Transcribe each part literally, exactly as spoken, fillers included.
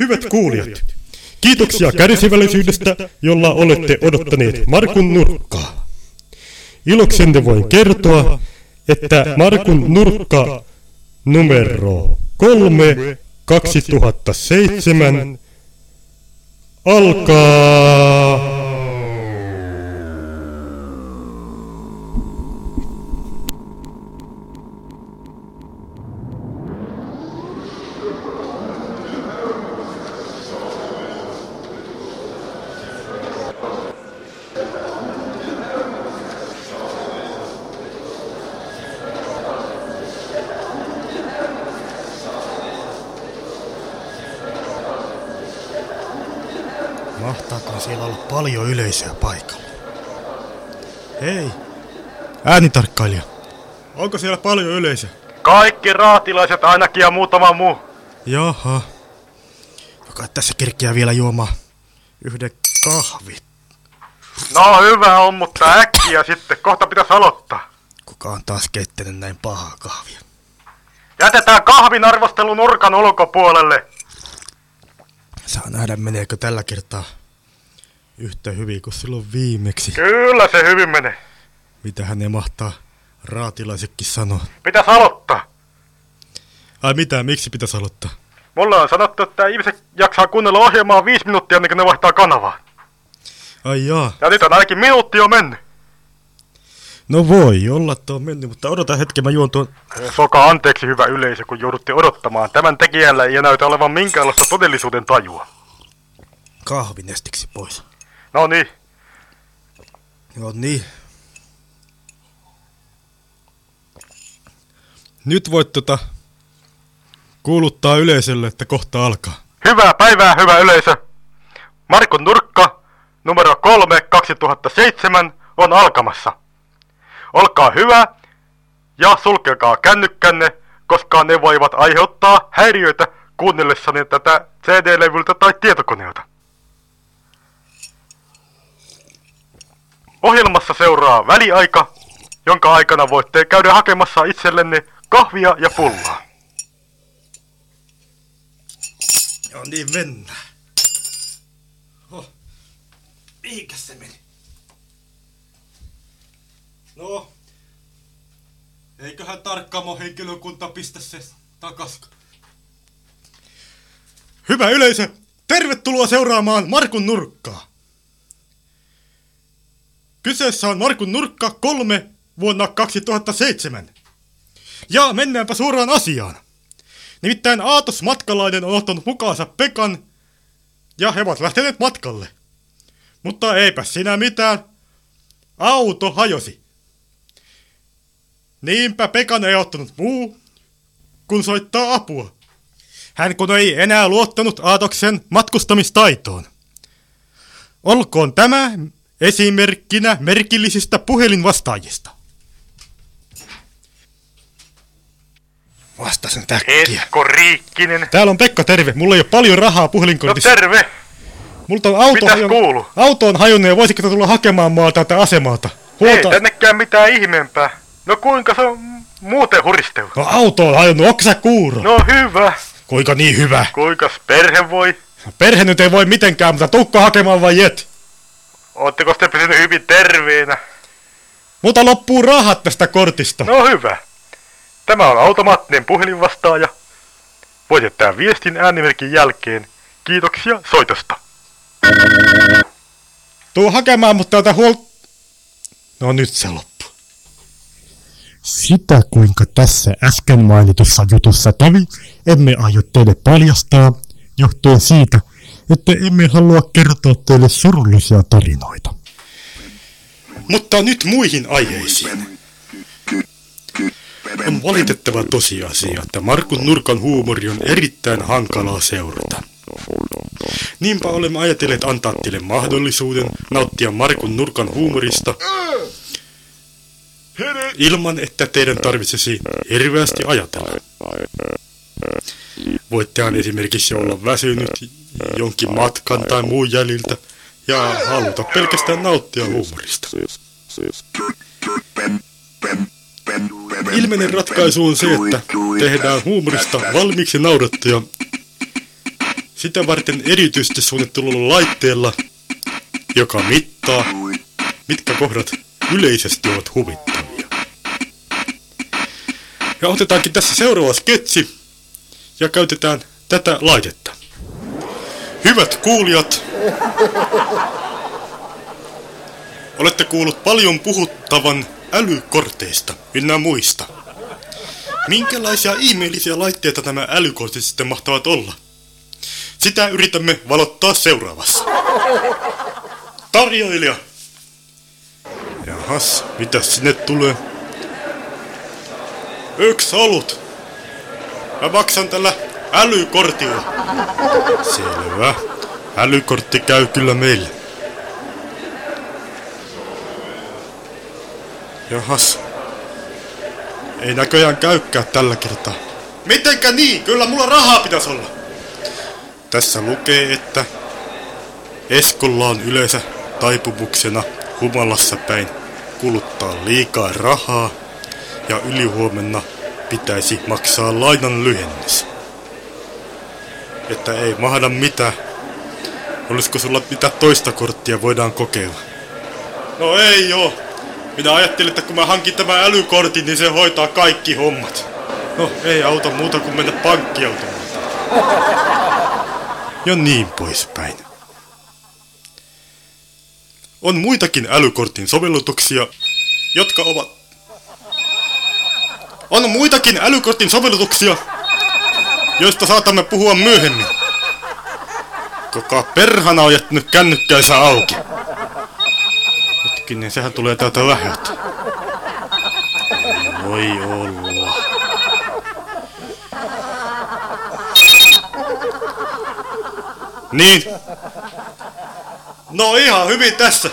Hyvät kuulijat, kiitoksia kärsivällisyydestä, jolla olette odottaneet Markun nurkkaa. Iloksenne voin kertoa, että Markun nurkka numero kolme kaksituhattaseitsemän alkaa. Mahtaakaan siellä olla paljon yleisöä paikalla. Hei, äänitarkkailija. Onko siellä paljon yleisöä? Kaikki raatilaiset ainakin ja muutama muu. Jaha. Joka tässä kerkeää vielä juomaan yhden kahvit. No hyvä on, mutta äkkiä sitten. Kohta pitäisi aloittaa. Kuka on taas keittänyt näin pahaa kahvia? Jätetään kahvin arvostelu nurkan ulkopuolelle. Saa nähdä, meneekö tällä kertaa yhtä hyvin kuin silloin viimeksi. Kyllä se hyvin menee. Mitähän ne mahtaa raatilaisetkin sanoa? Pitäis aloittaa. Ai mitä, miksi pitäis aloittaa? Mulla on sanottu, että ihmiset jaksaa kuunnella ohjelmaa viisi minuuttia ennen kuin ne vaihtaa kanavaa. Ai jaa. Ja nyt on ainakin minuutti jo mennyt. No voi olla, että on mennyt, mutta odota hetken, mä juon tuon... Soka anteeksi, hyvä yleisö, kun joudutte odottamaan. Tämän tekijällä ei näytä olevan minkäänlaista todellisuuden tajua. Kahvinestiksi pois. No niin. No niin. Nyt voit tota kuuluttaa yleisölle, että kohta alkaa. Hyvää päivää, hyvä yleisö. Markun nurkka numero kolme kaksituhattaseitsemän on alkamassa. Olkaa hyvä ja sulkelkaa kännykkänne, koska ne voivat aiheuttaa häiriöitä kuunnellessani tätä C D-levyltä tai tietokoneelta. Ohjelmassa seuraa väliaika, jonka aikana voitte käydä hakemassa itsellenne kahvia ja pullaa. Joo, niin mennään. Oh, mihinkäs se meni? No, eiköhän tarkkaamo henkilökunta pistä se takas. Hyvä yleisö, tervetuloa seuraamaan Markun nurkkaa. Kyseessä on Markun nurkka kolme vuonna kaksituhattaseitsemän. Ja mennäänpä suoraan asiaan. Nimittäin Aatos Matkalainen on ottanut mukaansa Pekan ja he ovat lähteneet matkalle. Mutta eipä sinä mitään. Auto hajosi. Niinpä Pekan ei ottanut muu, kun soittaa apua. Hän kun ei enää luottanut Aatoksen matkustamistaitoon. Olkoon tämä esimerkkinä merkillisistä puhelinvastaajista. Vastasin täkkiä. Esko Riikkinen. Täällä on Pekka, terve. Mulla ei ole paljon rahaa puhelinkortissa. No terve. Multa on auto, hajon... auto on hajonnut ja voisitko tulla hakemaan mua täältä asemalta? Huolta... Ei tännekään mitään ihmeempää. No kuinka se on muuten huristelu? No auto on hajonnut, onko sä kuuro? No hyvä. Kuinka niin hyvä? Kuinkas perhe voi? No, perhe nyt ei voi mitenkään, mutta tukko hakemaan vai jet? Ootteko te pysynyt hyvin terveenä? Mutta loppuu rahat tästä kortista. No hyvä. Tämä on automaattinen puhelinvastaaja. Voit jättää viestin äänimerkin jälkeen. Kiitoksia soitosta. Tuu hakemaan, mutta ota huol... No nyt se loppuu. Sitä, kuinka tässä äsken mainitussa jutussa kävi, emme aio teille paljastaa, johtuen siitä, että emme halua kertoa teille surullisia tarinoita. Mutta nyt muihin aiheisiin. On valitettava tosiasia, että Markun nurkan huumori on erittäin hankalaa seurata. Niinpä olemme ajatelleet antaa teille mahdollisuuden nauttia Markun nurkan huumorista, ilman, että teidän tarvitsisi hirveästi ajatella. Voittehan esimerkiksi olla väsynyt jonkin matkan tai muun jäljiltä ja haluta pelkästään nauttia huumorista. Ilmeinen ratkaisu on se, että tehdään huumorista valmiiksi naurattuja sitä varten erityisesti suunnittelulla laitteella, joka mittaa, mitkä kohdat yleisesti ovat huvittavia. Ja otetaankin tässä seuraava sketsi ja käytetään tätä laitetta. Hyvät kuulijat! Olette kuullut paljon puhuttavan älykorteista ynnä muista. Minkälaisia ihmeellisiä laitteita nämä älykortit sitten mahtavat olla? Sitä yritämme valottaa seuraavassa. Tarjoilija! Jahas, mitä sinne tulee? Yksi olut. Mä maksan tällä älykortilla. Selvä. Älykortti käy kyllä meille. Jahas. Ei näköjään käykään tällä kertaa. Mitenkä niin? Kyllä mulla rahaa pitäisi olla. Tässä lukee, että Eskolla on yleensä taipumuksena humalassa päin kuluttaa liikaa rahaa ja ylihuomenna pitäisi maksaa lainan lyhennys. Että ei mahda mitään. Olisiko sulla mitään toista korttia, voidaan kokeilla? No ei joo. Minä ajattelin, että kun mä hankin tämän älykortin, niin se hoitaa kaikki hommat. No, ei auta muuta kuin mennä pankkiautomaattiin. Ja niin poispäin. On muitakin älykortin sovellutuksia, jotka ovat... On muitakin älykortin sovellutuksia, joista saatamme puhua myöhemmin. Koko perhana on jättänyt kännykkänsä auki. Niin sehän tulee täältä läheltä. Ei voi olla. Niin. No ihan hyvin tässä.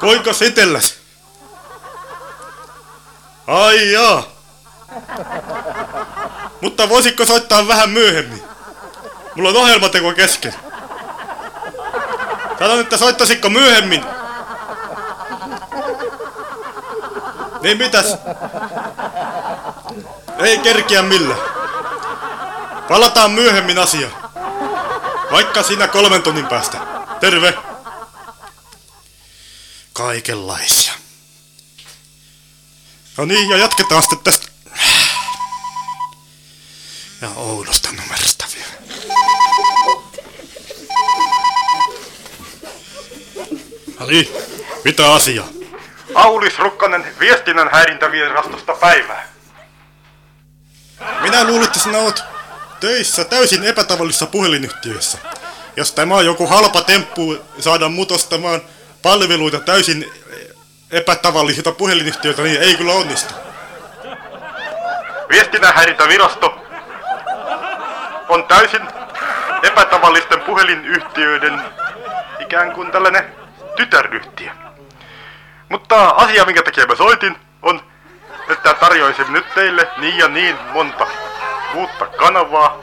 Kuinka sitelläs? Ai jaa. Mutta voisitko soittaa vähän myöhemmin? Mulla on ohjelmateko kesken. Sanon, että soittasitko myöhemmin? Niin mitäs? Ei kerkiä millä. Palataan myöhemmin asiaan. Vaikka siinä kolmen tunnin päästä. Terve! Kaikenlaisia. No niin, ja jatketaan sitten tästä. Ja Oulusta numerosta vielä. Niin, mitä asiaa? Aulis Rukkanen viestinnän häirintävirastosta päivää. Minä luulin, että sinä olet töissä täysin epätavallisessa puhelinyhtiössä. Jos tämä on joku halpa temppu saada mut ostamaan palveluita täysin epätavallisilta puhelinyhtiöiltä, niin ei kyllä onnistu. Viestinnän häirintävirasto on täysin epätavallisten puhelinyhtiöiden ikään kuin tällainen tytäryhtiö. Mutta asia, minkä takia mä soitin, on, että tarjoisin nyt teille niin ja niin monta uutta kanavaa,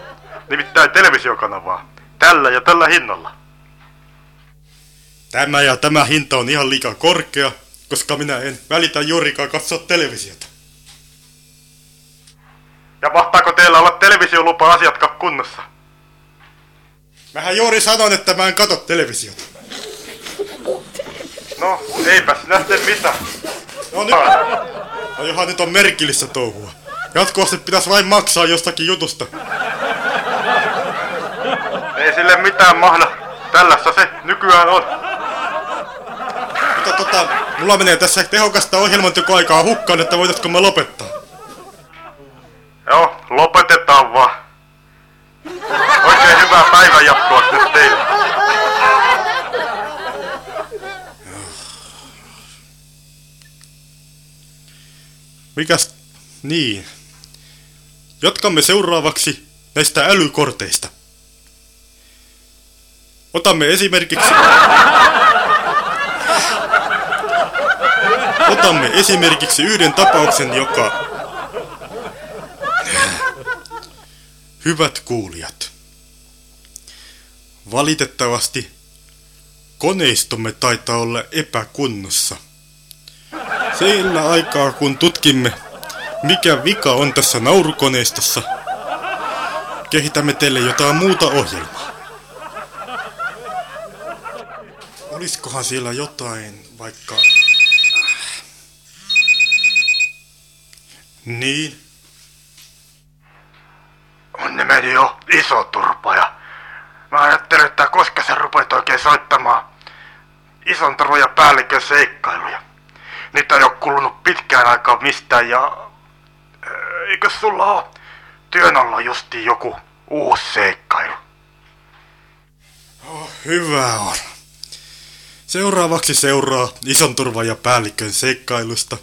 nimittäin televisiokanavaa, tällä ja tällä hinnalla. Tämä ja tämä hinta on ihan liikaa korkea, koska minä en välitä juurikaan katsoa televisiota. Ja mahtaako teillä olla televisiolupa-asiatkaan kunnossa? Mähän juuri sanon, että mä en katso televisiota. No, eipä sinä sitten mitään. No nyt... No johan nyt on merkillistä touhua. Jatkuvasti pitäisi vain maksaa jostakin jutusta. Ei sille mitään mahda. Tällässä se nykyään on. Mutta tota, mulla menee tässä tehokasta ohjelmantekoaikaa hukkaan, että voitaisiko mä lopettaa. Joo, lopetetaan vaan. Oikein hyvää päivänjatkoa sitten teille. Mikäs? Niin. Jatkamme seuraavaksi näistä älykorteista. Otamme esimerkiksi... Otamme esimerkiksi yhden tapauksen, joka... Hyvät kuulijat. Valitettavasti koneistomme taitaa olla epäkunnossa. Sillä aikaa, kun tutkimme, mikä vika on tässä naurukoneistossa, Kehitämme teille jotain muuta ohjelmaa. Olisikohan siellä jotain, vaikka... Niin? Mun nimeni on Isoturpa ja mä ajattelin, että koska sä rupeat oikein soittamaan ison turvoja päällikön seikkailuja. Niitä ei ole kulunut pitkään aikaa mistään ja... Eikö sulla ole työn alla justiin joku uusi seikkailu? Oh, hyvä on. Seuraavaksi seuraa ison turvan ja päällikön seikkailusta,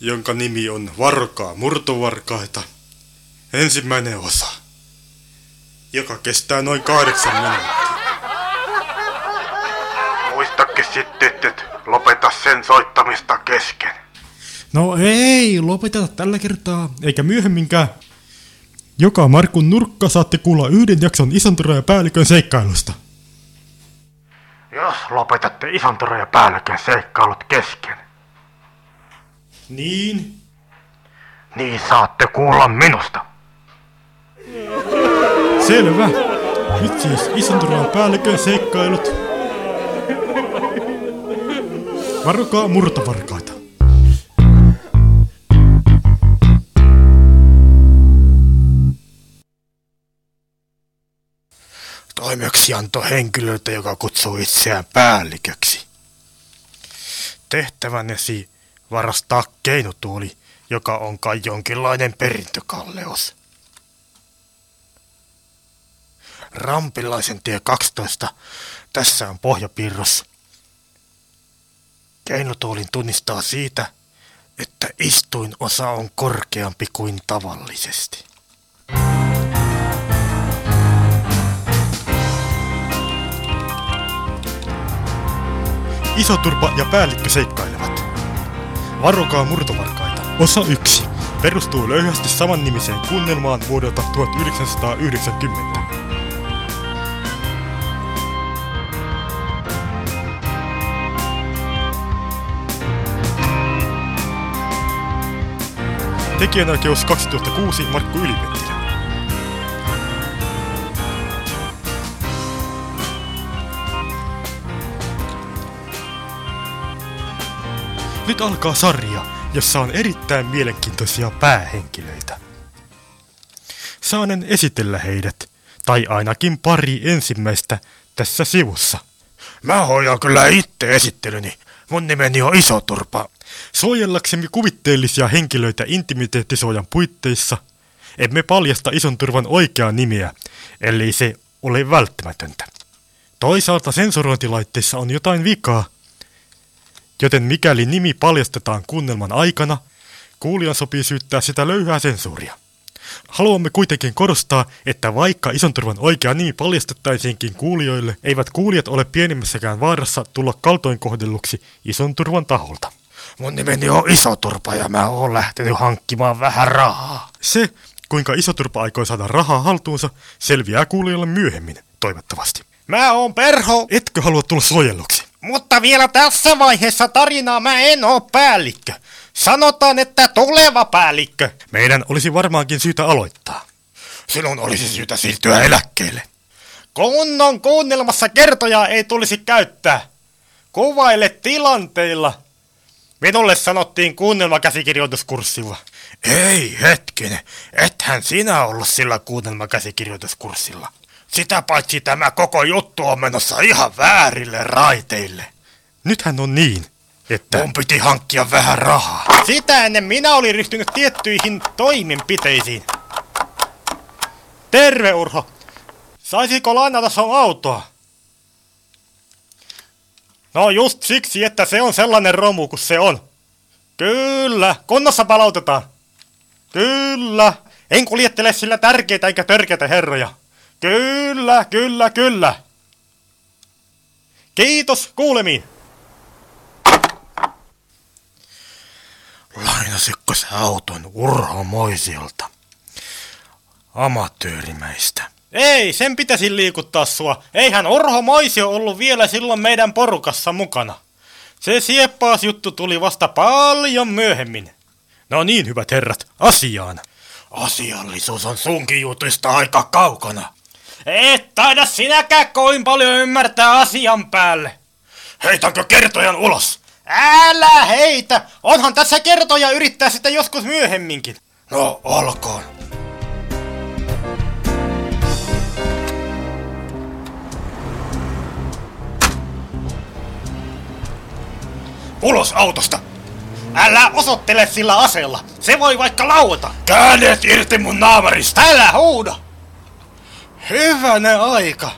jonka nimi on Varkaa murtovarkaita, ensimmäinen osa, joka kestää noin kahdeksan minuuttia. Muistakin sitten, että lopeta sen soittamista kesken. No ei, lopeteta tällä kertaa, eikä myöhemminkään. Joka Markun nurkka saatte kuulla yhden jakson Isonturan ja päällikön seikkailusta. Jos lopetatte Isonturan ja päällikön seikkailut kesken. Niin? Niin saatte kuulla minusta. Selvä. Nyt siis Isonturan ja päällikön seikkailut. Varokaa murtovarkaita. Toimeksianto henkilöltä, joka kutsuu itseään päälliköksi. Tehtävänesi varastaa keinotuoli, joka on kai jonkinlainen perintökalleus. Rampilaisen tie kaksitoista. Tässä on pohjapiirros. Keinotuolin tunnistaa siitä, että istuinosa on korkeampi kuin tavallisesti. Isoturpa ja päällikkö seikkailevat. Varokaa murtovarkaita. Osa yksi. Perustuu löyhästi samannimiseen kuunnelmaan vuodelta tuhatyhdeksänsataayhdeksänkymmentä. Tekijänoikeus kaksituhattakuusi Markku Ylipentilä. Nyt alkaa sarja, jossa on erittäin mielenkiintoisia päähenkilöitä. Saanen esitellä heidät, tai ainakin pari ensimmäistä tässä sivussa. Mä hoidan kyllä itse esittelyni. Mun nimeni on Isoturpa. Suojellaksemme kuvitteellisia henkilöitä intimiteettisuojan puitteissa, emme paljasta Isonturvan oikeaa nimeä, ellei se ole välttämätöntä. Toisaalta sensurointilaitteissa on jotain vikaa, joten mikäli nimi paljastetaan kuunnelman aikana, kuulijan sopii syyttää sitä löyhää sensuuria. Haluamme kuitenkin korostaa, että vaikka Isonturvan oikea nimi paljastettaisiinkin kuulijoille, eivät kuulijat ole pienimmässäkään vaarassa tulla kaltoinkohdelluksi Isonturvan taholta. Mun nimeni on Isoturpa ja mä oon lähtenyt hankkimaan vähän rahaa. Se, kuinka Isoturpa aikoo saada rahaa haltuunsa, selviää kuulijalle myöhemmin, toivottavasti. Mä oon Perho! Etkö halua tulla suojelluksi? Mutta vielä tässä vaiheessa tarinaa mä en oo päällikkö. Sanotaan, että tuleva päällikkö. Meidän olisi varmaankin syytä aloittaa. Silloin olisi syytä siirtyä eläkkeelle. Kunnon kuunnelmassa kertojaa ei tulisi käyttää. Kuvaile tilanteilla. Minulle sanottiin kuunnelmakäsikirjoituskurssilla. Ei hetkinen, ethän sinä ollut sillä kuunnelmakäsikirjoituskurssilla. Sitä paitsi tämä koko juttu on menossa ihan väärille raiteille. Nythän on niin, että... Mun piti hankkia vähän rahaa. Sitä ennen minä olin ryhtynyt tiettyihin toimenpiteisiin. Terve Urho. Saisiko lainata sun autoa? No just siksi, että se on sellainen romu kuin se on. Kyllä, kunnossa palautetaan. Kyllä, en kuljettele sillä tärkeitä eikä törkeitä herroja. Kyllä, kyllä, kyllä. Kiitos, kuulemiin. Lainasitko sä auton Urho Moisiolta? Amatöörimäistä. Ei, sen pitäisi liikuttaa sua. Eihän Urho Moisio ollut vielä silloin meidän porukassa mukana. Se sieppaas juttu tuli vasta paljon myöhemmin. No niin, hyvät herrat, asiaan. Asiallisuus on sunkin jutista aika kaukana. Et taida sinäkään kovin paljon ymmärtää asian päälle. Heitänkö kertojan ulos? Älä heitä! Onhan tässä kertoja yrittää sitä joskus myöhemminkin. No, olkoon. Ulos autosta! Älä osoittele sillä aseella! Se voi vaikka lauota! Käännet irti mun naamarista! Älä huuda! Hyvänä aika!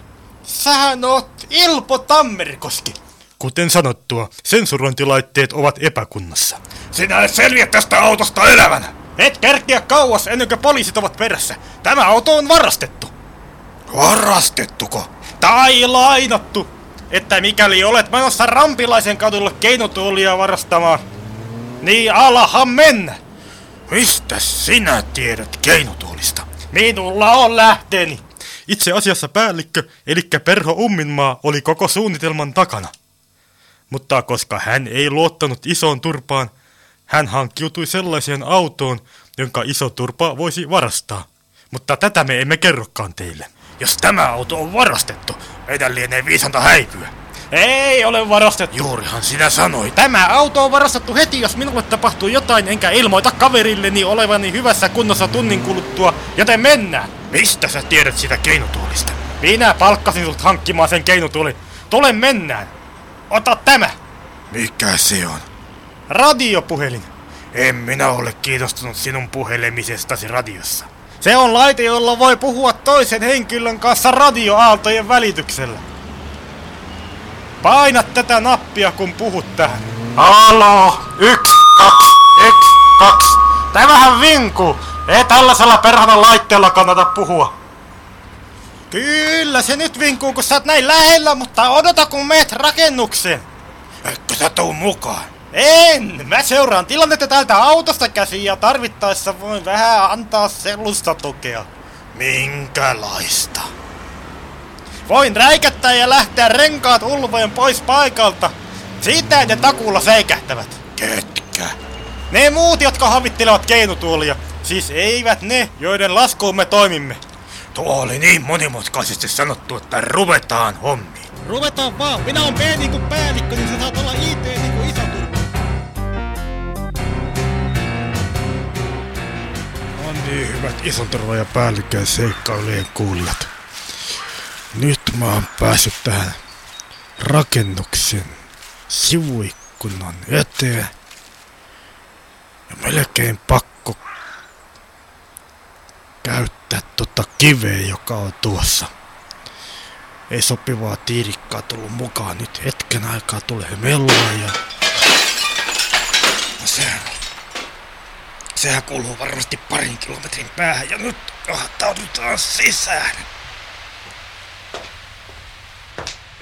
Sähän oot Ilpo Tammerikoski! Kuten sanottua, sensurointilaitteet ovat epäkunnassa. Sinä et selviä tästä autosta elävänä! Et kerkiä kauas ennen kuin poliisit ovat perässä. Tämä auto on varastettu. Varastettuko? Tai lainattu. Että mikäli olet menossa Rampilaisen kadulle keinotuolia varastamaan, niin alahan mennä. Mistä sinä tiedät keinotuolista? Minulla on lähteeni. Itse asiassa päällikkö, elikkä Perho Umminmaa, oli koko suunnitelman takana. Mutta koska hän ei luottanut isoon turpaan, hän hankkiutui sellaiseen autoon, jonka Isoturpa voisi varastaa. Mutta tätä me emme kerrokaan teille. Jos tämä auto on varastettu, meidän lienee viisanta häipyä. Ei ole varastettu. Juurihan sinä sanoit. Tämä auto on varastettu heti, jos minulle tapahtuu jotain, enkä ilmoita kaverilleni olevani hyvässä kunnossa tunnin kuluttua, joten mennään. Mistä sä tiedät sitä keinotuolista? Minä palkkasin sut hankkimaan sen keinotuolin. Tule mennään. Ota tämä. Mikä se on? Radiopuhelin. En minä ole kiinnostunut sinun puhelemisestasi radiossa. Se on laite, jolla voi puhua toisen henkilön kanssa radioaaltojen välityksellä. Paina tätä nappia, kun puhut tähän. Halo! Yksi, kaksi, yksi, kaksi. Tämähän vinkuu. Ei tällaisella perhana laitteella kannata puhua. Kyllä se nyt vinkuu, kun sä oot näin lähellä, mutta odota kun meet rakennukseen. Etkö sä tuu mukaan? En! Mä seuraan tilannetta täältä autosta käsin ja tarvittaessa voin vähän antaa sellaista tukea. Minkälaista? Voin räikättää ja lähteä renkaat ulvojen pois paikalta. Siitä ne takuulla säikähtävät. Ketkä? Ne muut, jotka havittelevat keinotuolia. Siis eivät ne, joiden laskuun me toimimme. Tuo oli niin monimutkaisesti sanottu, että ruvetaan hommiin. Ruvetaan vaan! Minä oon B niinku päällikkö, niin sä saat olla I T niinku Isoturpa. No niin, hyvät Isoturva ja päällikön seikkailien kuulijat. Nyt mä oon päässyt tähän rakennuksen sivuikkunan eteen. Ja melkein pakko käyttää tota kiveä, joka on tuossa. Ei sopivaa tiirikkaa tullut mukaan nyt. Hetken aikaa tulee mellua ja... No sehän... Sehän kuluu varmasti parin kilometrin päähän ja nyt johtaudutaan sisään.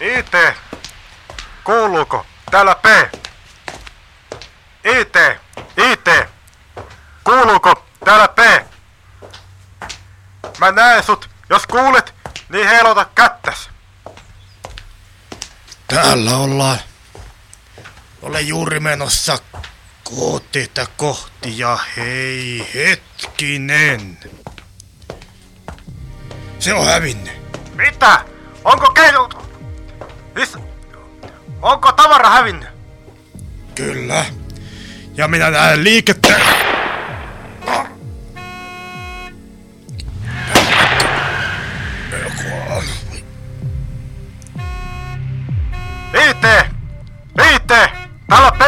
I T! Kuuluuko? Täällä P! I T! I T! Kuuluuko? Täällä P! Mä näen sut! Jos kuulet, niin heilota kättäs! Täällä ollaan. Olen juuri menossa koteita kohti ja hei hetkinen. Se on hävinnyt. Mitä? Onko keinut? Siis, onko tavara hävinnyt? Kyllä. Ja minä näen liikettä. I T! I T! Täällä P!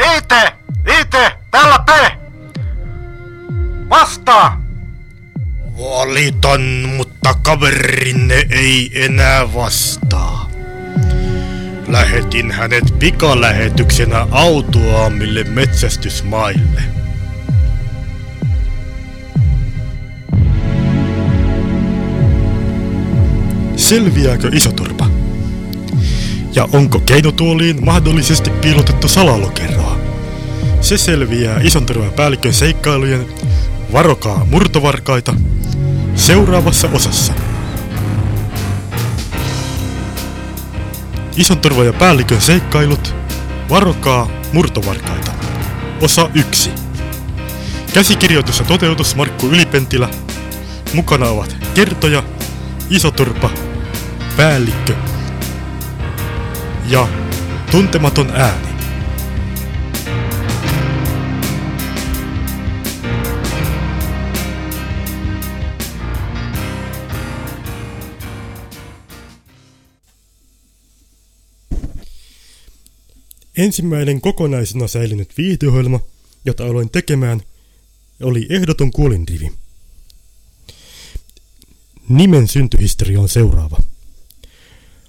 I T! I T! Täällä P! Vastaa! Valitan, mutta kaverinne ei enää vastaa. Lähetin hänet pikalähetyksenä autuaammille metsästysmaille. Selviääkö Isoturpa? Ja onko keinotuoliin mahdollisesti piilotettu salalokeroa? Se selviää Isonturvan päällikön seikkailujen Varokaa murtovarkaita seuraavassa osassa. Isonturvan ja päällikön seikkailut Varokaa murtovarkaita. Osa yksi. Käsikirjoitus ja toteutus Markku Ylipentilä. Mukana ovat kertoja, Isoturpa, päällikkö ja tuntematon ääni. Ensimmäinen kokonaisena säilynyt viihdeohjelma, jota aloin tekemään, oli ehdoton kuolinrivi. Nimen syntyhistoria on seuraava.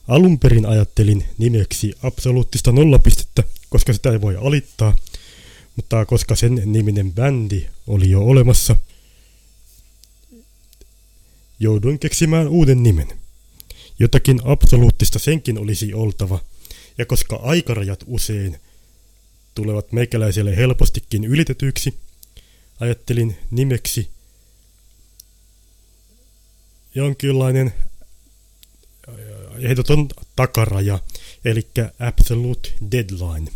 Alun perin ajattelin nimeksi absoluuttista nollapistettä, koska sitä ei voi alittaa, mutta koska sen niminen bändi oli jo olemassa, jouduin keksimään uuden nimen. Jotakin absoluuttista senkin olisi oltava, ja koska aikarajat usein tulevat meikäläiselle helpostikin ylitetyiksi, ajattelin nimeksi jonkinlainen ehdoton takaraja, eli absolute deadline.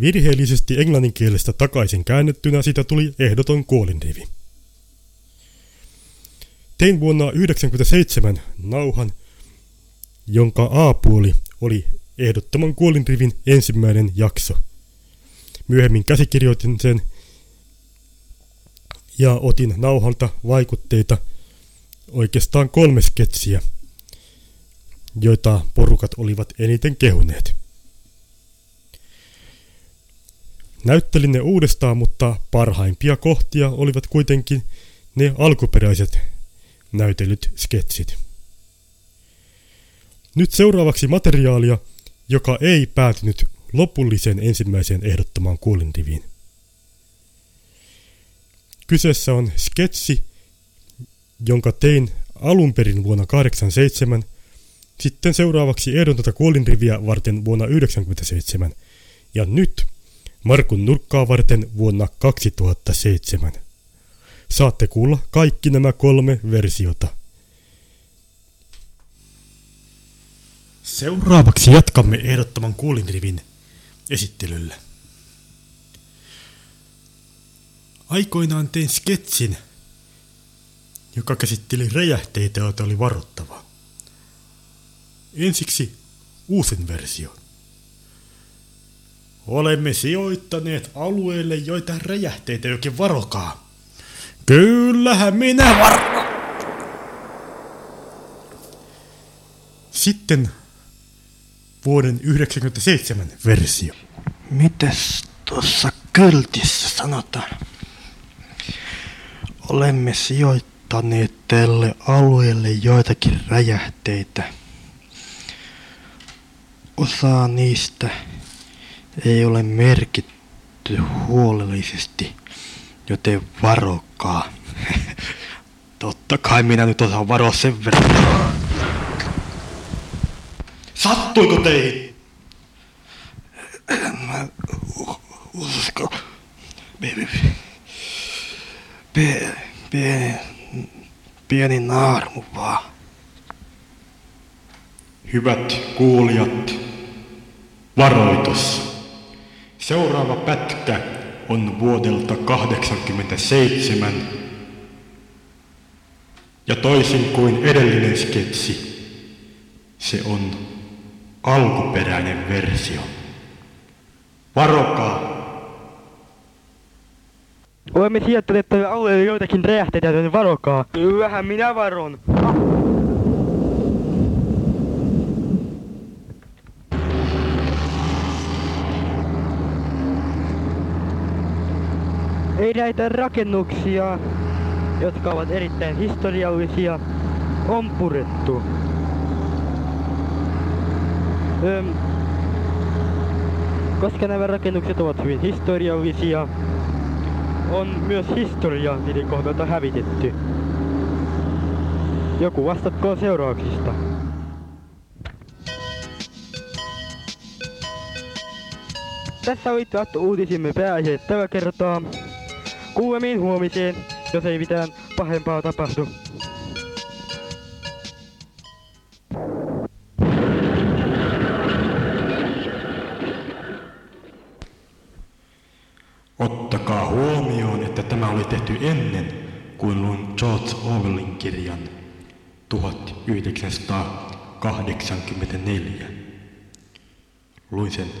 Virheellisesti englanninkielestä takaisin käännettynä siitä tuli ehdoton kuolinrivi. Tein vuonna yhdeksänkymmentäseitsemän nauhan, jonka A-puoli oli ehdottoman kuolinrivin ensimmäinen jakso. Myöhemmin käsikirjoitin sen ja otin nauhalta vaikutteita oikeastaan kolme sketsiä, joita porukat olivat eniten kehuneet. Näyttelin ne uudestaan, mutta parhaimpia kohtia olivat kuitenkin ne alkuperäiset näytellyt sketsit. Nyt seuraavaksi materiaalia, joka ei päätynyt lopulliseen ensimmäiseen ehdottomaan kuolinriviin. Kyseessä on sketsi, jonka tein alun perin vuonna kahdeksankymmentäseitsemän, sitten seuraavaksi ehdotonta kuolinriviä varten vuonna yhdeksänkymmentäseitsemän ja nyt Markun nurkkaa varten vuonna kaksituhattaseitsemän. Saatte kuulla kaikki nämä kolme versiota. Seuraavaksi jatkamme ehdottoman kuolinrivin esittelyllä. Aikoinaan tein sketsin, joka käsitteli räjähteitä, joita oli varottava. Ensiksi uusin versio. Olemme sijoittaneet alueelle joitain räjähteitä, jokin varokaa. Kyllähän minä varo... Sitten vuoden yhdeksänkymmentäseitsemän versio. Mites tuossa kyltissä sanotaan? Olemme sijoittaneet tälle alueelle joitakin räjähteitä. Osa niistä ei ole merkitty huolellisesti, joten varokaa. Totta kai minä nyt osaan varoa sen verran. Sattuiko teihin? En mä usko. Pieni naarmu vaan. Hyvät kuulijat, varoitus. Seuraava pätkä on vuodelta kahdeksankymmentäseitsemän ja toisin kuin edellinen sketsi, se on alkuperäinen versio. Varokaa! Olemme sijoittaneet tälle alueelle joitakin räjähteitä, joten varokaa. Kyllähän minä varon. Ei näitä rakennuksia, jotka ovat erittäin historiallisia, on purettu. Öm, koska nämä rakennukset ovat hyvin historiallisia, on myös historiaa niiden kohdalta hävitetty. Joku vastatkoon seurauksista. Tässä oli tuottu uutisimme pääaiheet tällä kertaa. Kuulemiin huomiseen, jos ei mitään pahempaa tapahdu. tämä oli tehty ennen kuin luin George Orwellin kirjan tuhatyhdeksänsataakahdeksankymmentäneljä. Luin sen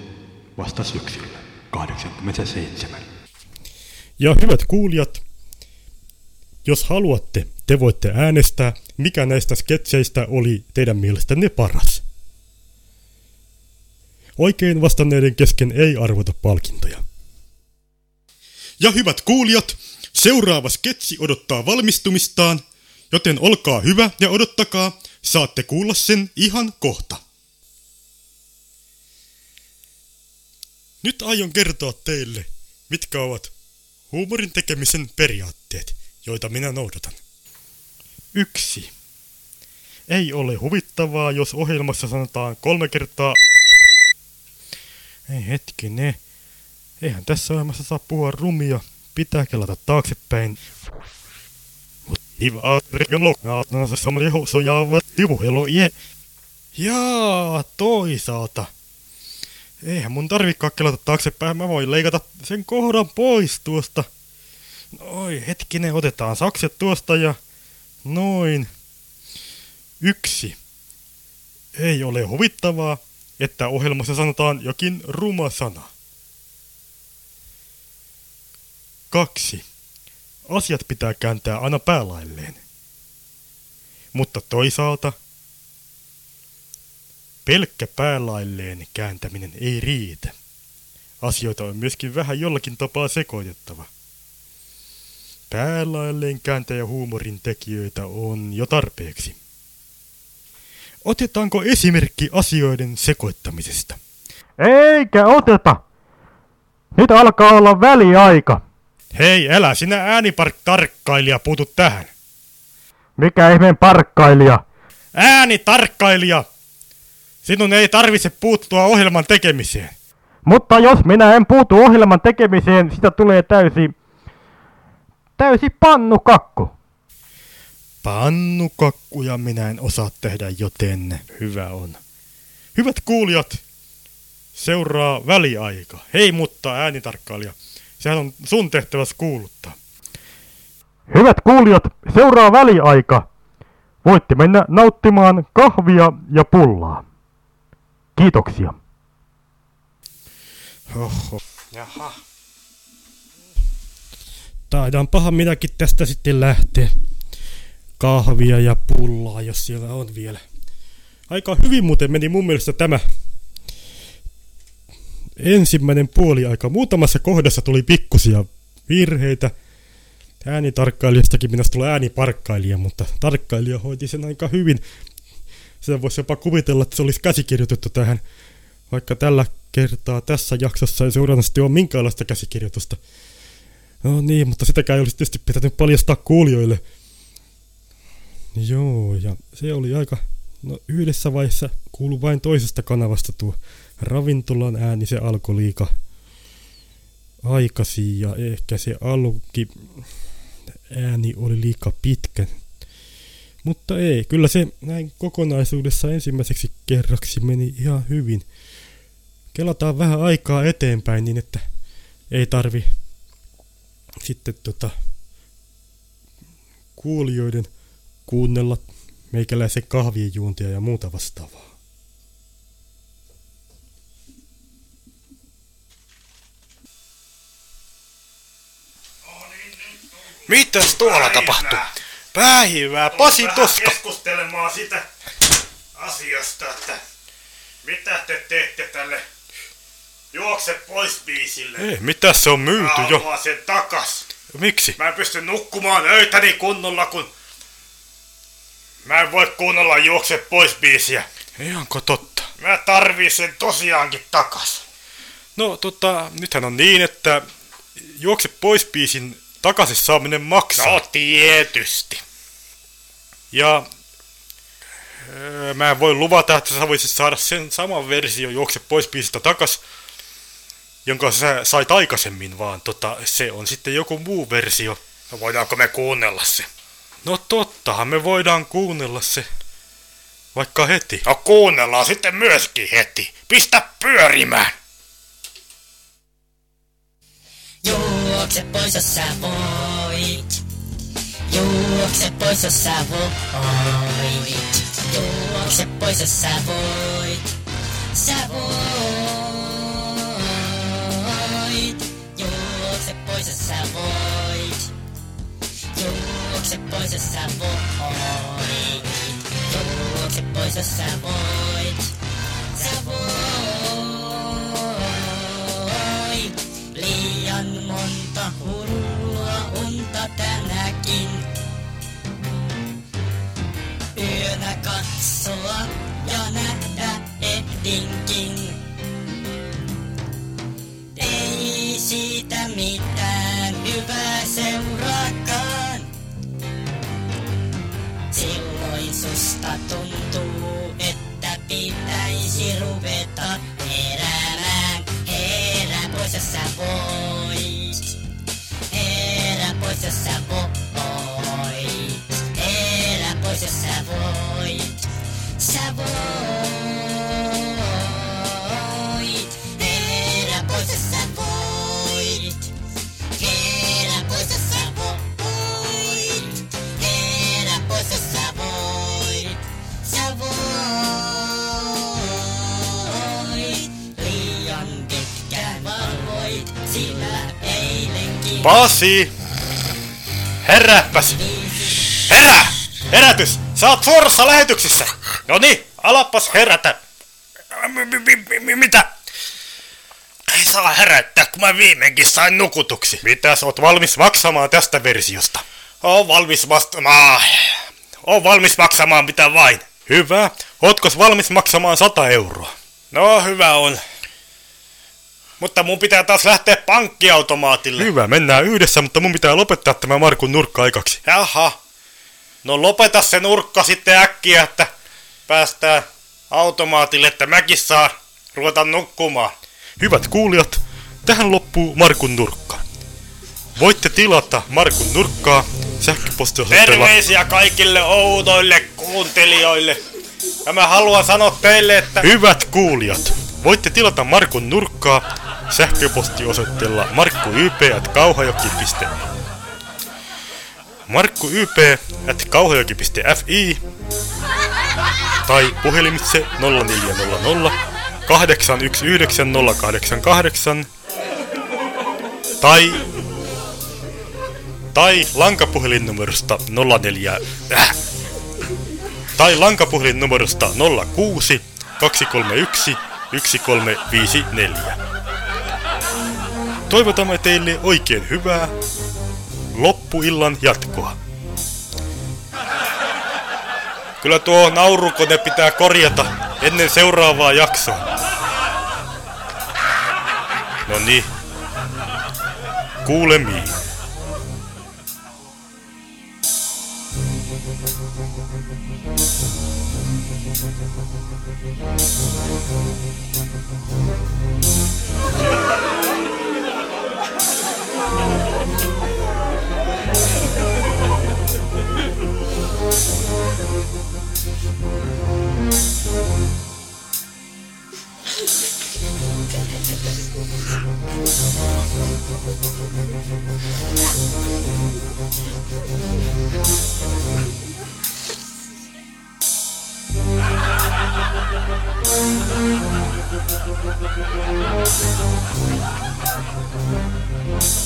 vasta syksyllä kahdeksankymmentäseitsemän. Ja hyvät kuulijat, jos haluatte, te voitte äänestää, mikä näistä sketseistä oli teidän mielestänne paras. Oikein vastanneiden kesken ei arvota palkintoja. Ja hyvät kuulijat, seuraava sketsi odottaa valmistumistaan, joten olkaa hyvä ja odottakaa, saatte kuulla sen ihan kohta. Nyt aion kertoa teille, mitkä ovat huumorin tekemisen periaatteet, joita minä noudatan. yksi. Ei ole huvittavaa, jos ohjelmassa sanotaan kolme kertaa... Ei hetkinen, eihän tässä ohjelmassa saa puhua rumia, pitää kelata taaksepäin. Jaa, toisaalta. Eihän mun tarvikaan kelata taaksepäin, mä voin leikata sen kohdan pois tuosta. Oi hetkinen, otetaan sakset tuosta ja noin. Yksi. Ei ole huvittavaa, että ohjelmassa sanotaan jokin ruma sana. Kaksi. Asiat pitää kääntää aina päälailleen. Mutta toisaalta pelkkä päälailleen kääntäminen ei riitä. Asioita on myöskin vähän jollakin tapaa sekoitettava. Päälailleen kääntäjä huumorin tekijöitä on jo tarpeeksi. Otetaanko esimerkki asioiden sekoittamisesta? Eikä oteta! Nyt alkaa olla väliaika. Hei, älä sinä ääniparktarkkailija puutu tähän. Mikä ihmeen parkkailija? Äänitarkkailija! Sinun ei tarvitse puuttua ohjelman tekemiseen. Mutta jos minä en puutu ohjelman tekemiseen, sitä tulee täysi... Täysi pannukakku. Pannukakkuja minä en osaa tehdä, joten hyvä on. Hyvät kuulijat, seuraa väliaika. Hei mutta äänitarkkailija, sehän on sun tehtäväsi kuuluttaa. Hyvät kuulijat, seuraa väliaika. Voitte mennä nauttimaan kahvia ja pullaa. Kiitoksia. Oho. Jaha. Taidaanpahan minäkin tästä sitten lähteä. Kahvia ja pullaa, jos siellä on vielä. Aika hyvin muuten meni mun mielestä tämä ensimmäinen puoliaika. Muutamassa kohdassa tuli pikkusia virheitä. Äänitarkkailijastakin minusta tulee ääniparkkailija, mutta tarkkailija hoiti sen aika hyvin. Sen voisi jopa kuvitella, että se olisi käsikirjoitettu tähän. Vaikka tällä kertaa tässä jaksossa ei seurannasti ole minkäänlaista käsikirjoitusta. No niin, mutta sitäkään ei olisi tietysti pitänyt paljastaa kuulijoille. Joo, ja se oli aika... No yhdessä vaiheessa kuului vain toisesta kanavasta tuo ravintolan ääni, se alkoi liika aikaisin ja ehkä se alunkin ääni oli liika pitkä. Mutta ei, kyllä se näin kokonaisuudessa ensimmäiseksi kerraksi meni ihan hyvin. Kelataan vähän aikaa eteenpäin niin, että ei tarvi sitten tota kuulijoiden kuunnella meikäläisen kahvien juontia ja muuta vastaavaa. Mitäs tuolla päivää tapahtuu? Päivää, Pasi Toska! Keskustelemaan sitä asiasta, että mitä te teette tälle Juokse pois biisille. Ei, mitä se on myyty jo? Mä sen takas. Miksi? Mä en pysty nukkumaan öitäni kunnolla, kun mä en voi kuunnella Juokse pois biisiä. Ihanko totta? Mä tarvii sen tosiaankin takas. No tota, nythän on niin, että Juokse pois biisin takaisin saaminen maksaa. No tietysti. Ja öö, mä en voi luvata, että sä voisit saada sen saman version Juokse pois biisistä takas, jonka sä sait aikaisemmin, vaan tota, se on sitten joku muu versio. No voidaanko me kuunnella se? No tottahan me voidaan kuunnella se, vaikka heti. No kuunnellaan sitten myöskin heti. Pistä pyörimään! Juokse pois, jos sä voit. Juokse pois, jos sä voit. Juokse pois, jos sä voit. Sä voit. Juokse pois, jos sä voit. Juokse pois, jos sä voit. Juokse pois, jos sä voit. Sä voit. Liian monta hullua unta tänäkin. Yönä katsoa ja nähdä ehdinkin. Ei siitä mitään hyvää seuraakaan. Silloin susta tuntuu, että pitäisi ruveta heräämään. Herää pois, jos sä voit. Herää pois, jos sä voit. Herää pois, jos sä voit. Sä voit. Herää pois, jos sä voit. Herää pois, jos sä voit. Herää pois, jos sä voit. Sä voit. Liian pitkään valvoit, sillä eilenkin. Pasi! Herääpäs! Herää! Herätys! Sä oot suorassa lähetyksessä! Noniin, alapas herätä! Mitä? Ei saa herättää, kun mä viimeinkin sain nukutuksi. Mitäs, oot valmis maksamaan tästä versiosta? Oon valmis maksamaan... Oon valmis maksamaan mitä vain. Hyvä. Ootkos valmis maksamaan sata euroa? No, hyvä on. Mutta mun pitää taas lähteä pankkiautomaatille. Hyvä, mennään yhdessä, mutta mun pitää lopettaa tämä Markun nurkka aikaksi. Jaha. No lopeta se nurkka sitten äkkiä, että päästään automaatille, että mäkin saa ruveta nukkumaan. Hyvät kuulijat, tähän loppuu Markun nurkka. Voitte tilata Markun nurkkaa sähköpostiosoitteella... Terveisiä kaikille oudoille kuuntelijoille. Ja mä haluan sanoa teille, että... Hyvät kuulijat, voitte tilata Markun nurkkaa sähköpostiosoitteella markkuyp at kauhajoki piste fi. markkuyp at kauhajoki piste fi tai puhelimitse nolla neljä nolla nolla kahdeksan yksi yhdeksän nolla kahdeksan kahdeksan tai tai lankapuhelinnumerosta nolla neljä äh, tai lankapuhelinnumerosta nolla kuusi kaksi kolme yksi yksi kolme viisi neljä. Toivotamme teille oikein hyvää loppuillan jatkoa. Kyllä tuo naurukone pitää korjata ennen seuraavaa jaksoa. No niin. Kuulemiin.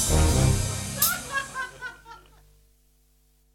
Thank you.